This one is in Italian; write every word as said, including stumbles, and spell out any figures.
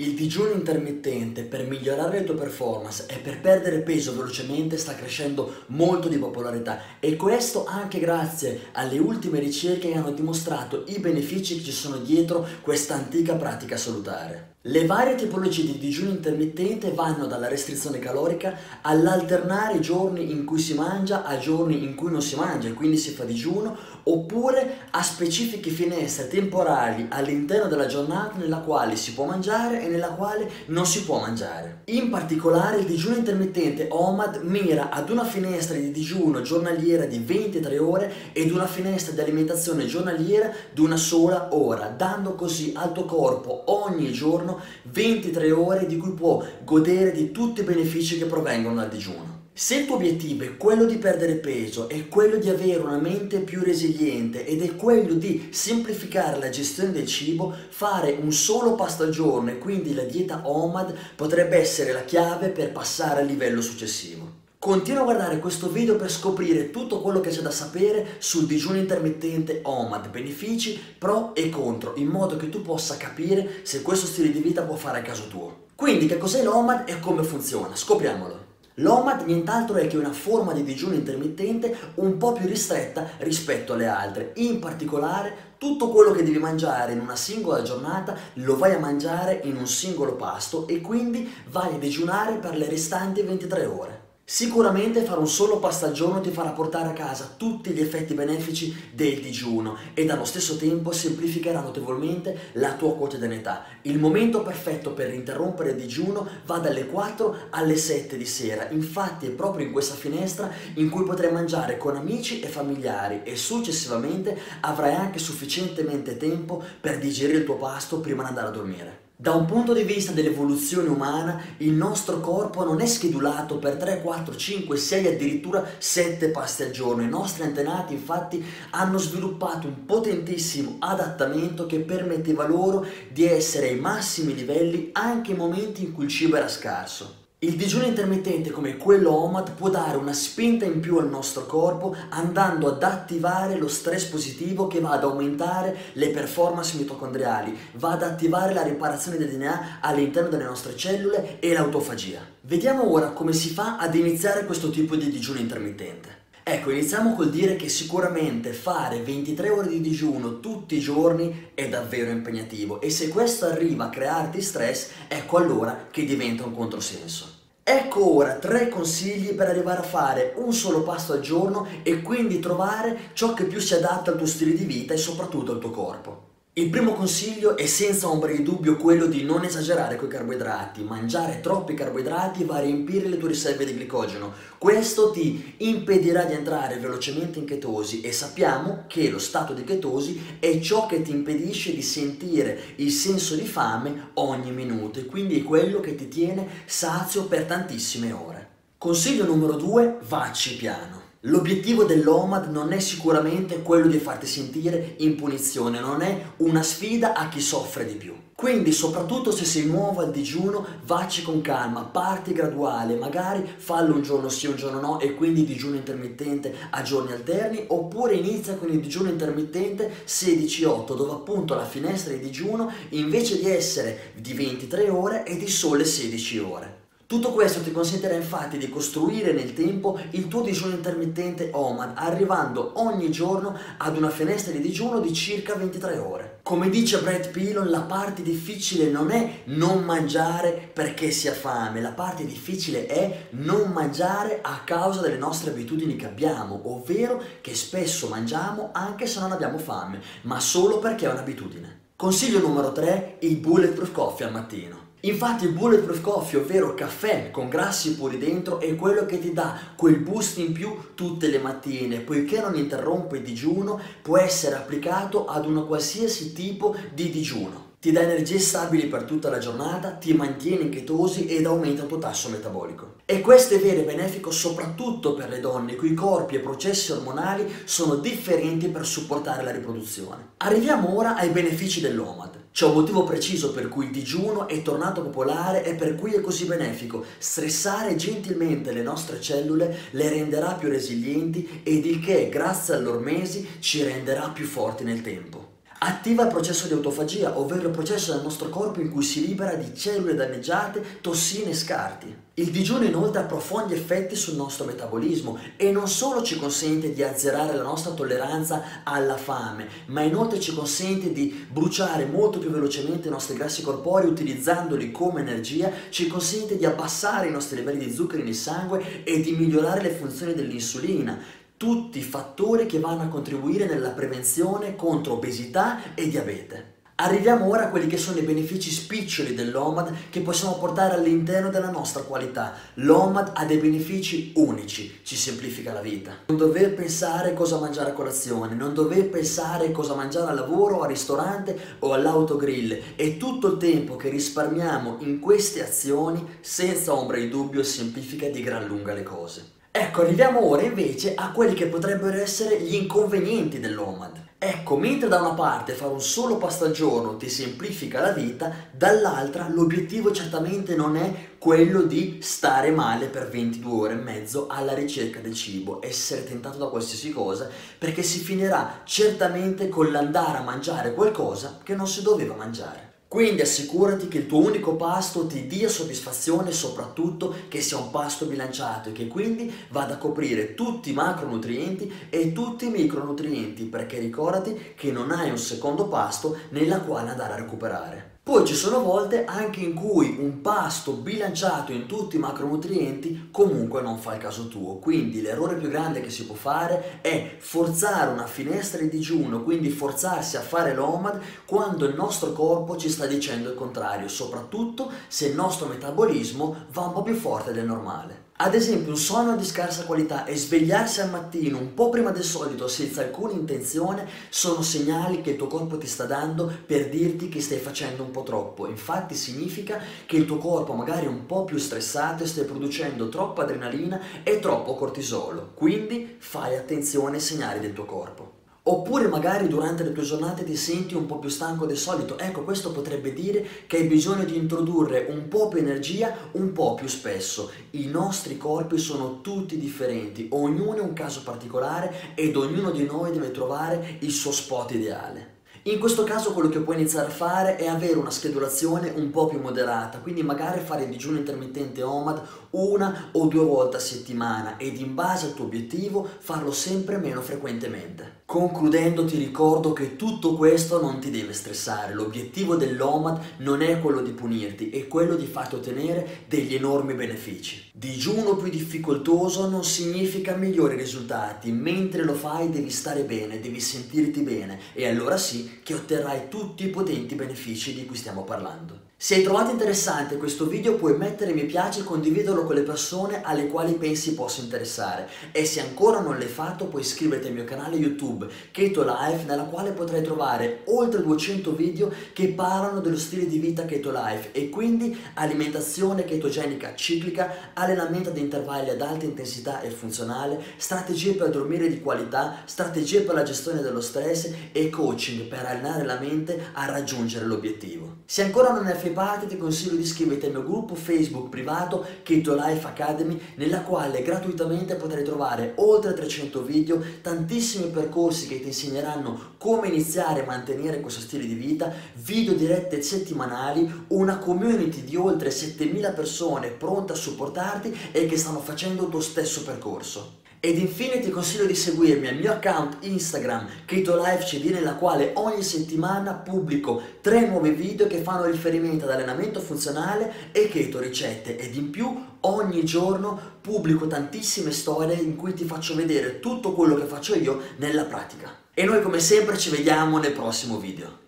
Il digiuno intermittente per migliorare le tue performance e per perdere peso velocemente sta crescendo molto di popolarità, e questo anche grazie alle ultime ricerche che hanno dimostrato i benefici che ci sono dietro questa antica pratica salutare. Le varie tipologie di digiuno intermittente vanno dalla restrizione calorica all'alternare i giorni in cui si mangia a giorni in cui non si mangia e quindi si fa digiuno, oppure a specifiche finestre temporali all'interno della giornata nella quale si può mangiare e nella quale non si può mangiare. In particolare il digiuno intermittente O M A D mira ad una finestra di digiuno giornaliera di ventitré ore ed una finestra di alimentazione giornaliera di una sola ora, dando così al tuo corpo ogni giorno ventitré ore di cui può godere di tutti i benefici che provengono dal digiuno. Se il tuo obiettivo è quello di perdere peso, è quello di avere una mente più resiliente ed è quello di semplificare la gestione del cibo, fare un solo pasto al giorno e quindi la dieta O M A D potrebbe essere la chiave per passare al livello successivo. Continua a guardare questo video per scoprire tutto quello che c'è da sapere sul digiuno intermittente O M A D, benefici, pro e contro, in modo che tu possa capire se questo stile di vita può fare a caso tuo. Quindi che cos'è l'O M A D e come funziona? Scopriamolo! L'O M A D nient'altro è che una forma di digiuno intermittente un po' più ristretta rispetto alle altre. In particolare, tutto quello che devi mangiare in una singola giornata lo vai a mangiare in un singolo pasto e quindi vai a digiunare per le restanti ventitré ore. Sicuramente fare un solo pasto al giorno ti farà portare a casa tutti gli effetti benefici del digiuno ed allo stesso tempo semplificherà notevolmente la tua quotidianità. Il momento perfetto per interrompere il digiuno va dalle quattro alle sette di sera, infatti è proprio in questa finestra in cui potrai mangiare con amici e familiari e successivamente avrai anche sufficientemente tempo per digerire il tuo pasto prima di andare a dormire. Da un punto di vista dell'evoluzione umana, il nostro corpo non è schedulato per tre, quattro, cinque, sei, addirittura sette pasti al giorno. I nostri antenati infatti hanno sviluppato un potentissimo adattamento che permetteva loro di essere ai massimi livelli anche in momenti in cui il cibo era scarso. Il digiuno intermittente come quello O M A D può dare una spinta in più al nostro corpo andando ad attivare lo stress positivo che va ad aumentare le performance mitocondriali, va ad attivare la riparazione del D N A all'interno delle nostre cellule e l'autofagia. Vediamo ora come si fa ad iniziare questo tipo di digiuno intermittente. Ecco, iniziamo col dire che sicuramente fare ventitré ore di digiuno tutti i giorni è davvero impegnativo e se questo arriva a crearti stress, ecco allora che diventa un controsenso. Ecco ora tre consigli per arrivare a fare un solo pasto al giorno e quindi trovare ciò che più si adatta al tuo stile di vita e soprattutto al tuo corpo. Il primo consiglio è senza ombra di dubbio quello di non esagerare coi carboidrati. Mangiare troppi carboidrati va a riempire le tue riserve di glicogeno. Questo ti impedirà di entrare velocemente in chetosi e sappiamo che lo stato di chetosi è ciò che ti impedisce di sentire il senso di fame ogni minuto e quindi è quello che ti tiene sazio per tantissime ore. Consiglio numero due, vacci piano. L'obiettivo dell'O M A D non è sicuramente quello di farti sentire in punizione, non è una sfida a chi soffre di più. Quindi soprattutto se sei nuovo al digiuno, vacci con calma, parti graduale, magari fallo un giorno sì, un giorno no e quindi digiuno intermittente a giorni alterni, oppure inizia con il digiuno intermittente sedici otto, dove appunto la finestra di digiuno invece di essere di ventitré ore è di sole sedici ore. Tutto questo ti consentirà infatti di costruire nel tempo il tuo digiuno intermittente O M A D, arrivando ogni giorno ad una finestra di digiuno di circa ventitré ore. Come dice Brad Pilon, la parte difficile non è non mangiare perché si ha fame, la parte difficile è non mangiare a causa delle nostre abitudini che abbiamo, ovvero che spesso mangiamo anche se non abbiamo fame, ma solo perché è un'abitudine. Consiglio numero tre, il Bulletproof Coffee al mattino. Infatti il Bulletproof Coffee, ovvero caffè con grassi puri dentro, è quello che ti dà quel boost in più tutte le mattine, poiché non interrompe il digiuno, può essere applicato ad un qualsiasi tipo di digiuno. Ti dà energie stabili per tutta la giornata, ti mantiene in chetosi ed aumenta il tuo tasso metabolico. E questo è vero e benefico soprattutto per le donne, i cui corpi e processi ormonali sono differenti per supportare la riproduzione. Arriviamo ora ai benefici dell'O M A D. C'è un motivo preciso per cui il digiuno è tornato popolare e per cui è così benefico. Stressare gentilmente le nostre cellule le renderà più resilienti ed il che, grazie all'ormesi, ci renderà più forti nel tempo. Attiva il processo di autofagia, ovvero il processo del nostro corpo in cui si libera di cellule danneggiate, tossine e scarti. Il digiuno inoltre ha profondi effetti sul nostro metabolismo e non solo ci consente di azzerare la nostra tolleranza alla fame, ma inoltre ci consente di bruciare molto più velocemente i nostri grassi corporei utilizzandoli come energia, ci consente di abbassare i nostri livelli di zuccheri nel sangue e di migliorare le funzioni dell'insulina. Tutti fattori che vanno a contribuire nella prevenzione contro obesità e diabete. Arriviamo ora a quelli che sono i benefici spiccioli dell'O M A D che possiamo portare all'interno della nostra qualità. L'O M A D ha dei benefici unici, ci semplifica la vita. Non dover pensare cosa mangiare a colazione, non dover pensare cosa mangiare al lavoro, al ristorante o all'autogrill. E tutto il tempo che risparmiamo in queste azioni, senza ombra di dubbio, semplifica di gran lunga le cose. Ecco, arriviamo ora invece a quelli che potrebbero essere gli inconvenienti dell'O M A D. Ecco, mentre da una parte fare un solo pasto al giorno ti semplifica la vita, dall'altra l'obiettivo certamente non è quello di stare male per ventidue ore e mezzo alla ricerca del cibo, essere tentato da qualsiasi cosa, perché si finirà certamente con l'andare a mangiare qualcosa che non si doveva mangiare. Quindi assicurati che il tuo unico pasto ti dia soddisfazione e soprattutto che sia un pasto bilanciato e che quindi vada a coprire tutti i macronutrienti e tutti i micronutrienti, perché ricordati che non hai un secondo pasto nella quale andare a recuperare. Poi ci sono volte anche in cui un pasto bilanciato in tutti i macronutrienti comunque non fa il caso tuo, quindi l'errore più grande che si può fare è forzare una finestra di digiuno, quindi forzarsi a fare l'O M A D quando il nostro corpo ci sta dicendo il contrario, soprattutto se il nostro metabolismo va un po' più forte del normale. Ad esempio, un sonno di scarsa qualità e svegliarsi al mattino un po' prima del solito senza alcuna intenzione sono segnali che il tuo corpo ti sta dando per dirti che stai facendo un po' troppo. Infatti significa che il tuo corpo magari è un po' più stressato e stai producendo troppa adrenalina e troppo cortisolo. Quindi fai attenzione ai segnali del tuo corpo. Oppure magari durante le tue giornate ti senti un po' più stanco del solito. Ecco, questo potrebbe dire che hai bisogno di introdurre un po' più energia, un po' più spesso. I nostri corpi sono tutti differenti, ognuno è un caso particolare ed ognuno di noi deve trovare il suo spot ideale. In questo caso quello che puoi iniziare a fare è avere una schedulazione un po' più moderata, quindi magari fare il digiuno intermittente O M A D una o due volte a settimana ed in base al tuo obiettivo farlo sempre meno frequentemente. Concludendo ti ricordo che tutto questo non ti deve stressare, l'obiettivo dell'O M A D non è quello di punirti, è quello di farti ottenere degli enormi benefici. Digiuno più difficoltoso non significa migliori risultati, mentre lo fai devi stare bene, devi sentirti bene e allora sì che otterrai tutti i potenti benefici di cui stiamo parlando. Se hai trovato interessante questo video puoi mettere mi piace e condividerlo con le persone alle quali pensi possa interessare, e se ancora non l'hai fatto puoi iscriverti al mio canale YouTube Keto Life, nella quale potrai trovare oltre duecento video che parlano dello stile di vita Keto Life e quindi alimentazione chetogenica ciclica, allenamento ad intervalli ad alta intensità e funzionale, strategie per dormire di qualità, strategie per la gestione dello stress e coaching per allenare la mente a raggiungere l'obiettivo. Se ancora non è parte, ti consiglio di iscriverti al mio gruppo Facebook privato Keto Life Academy, nella quale gratuitamente potrai trovare oltre trecento video, tantissimi percorsi che ti insegneranno come iniziare e mantenere questo stile di vita, video dirette settimanali, una community di oltre settemila persone pronte a supportarti e che stanno facendo il tuo stesso percorso. Ed infine ti consiglio di seguirmi al mio account Instagram KetoLifeCD, nella quale ogni settimana pubblico tre nuovi video che fanno riferimento ad allenamento funzionale e keto ricette, ed in più ogni giorno pubblico tantissime storie in cui ti faccio vedere tutto quello che faccio io nella pratica. E noi come sempre ci vediamo nel prossimo video.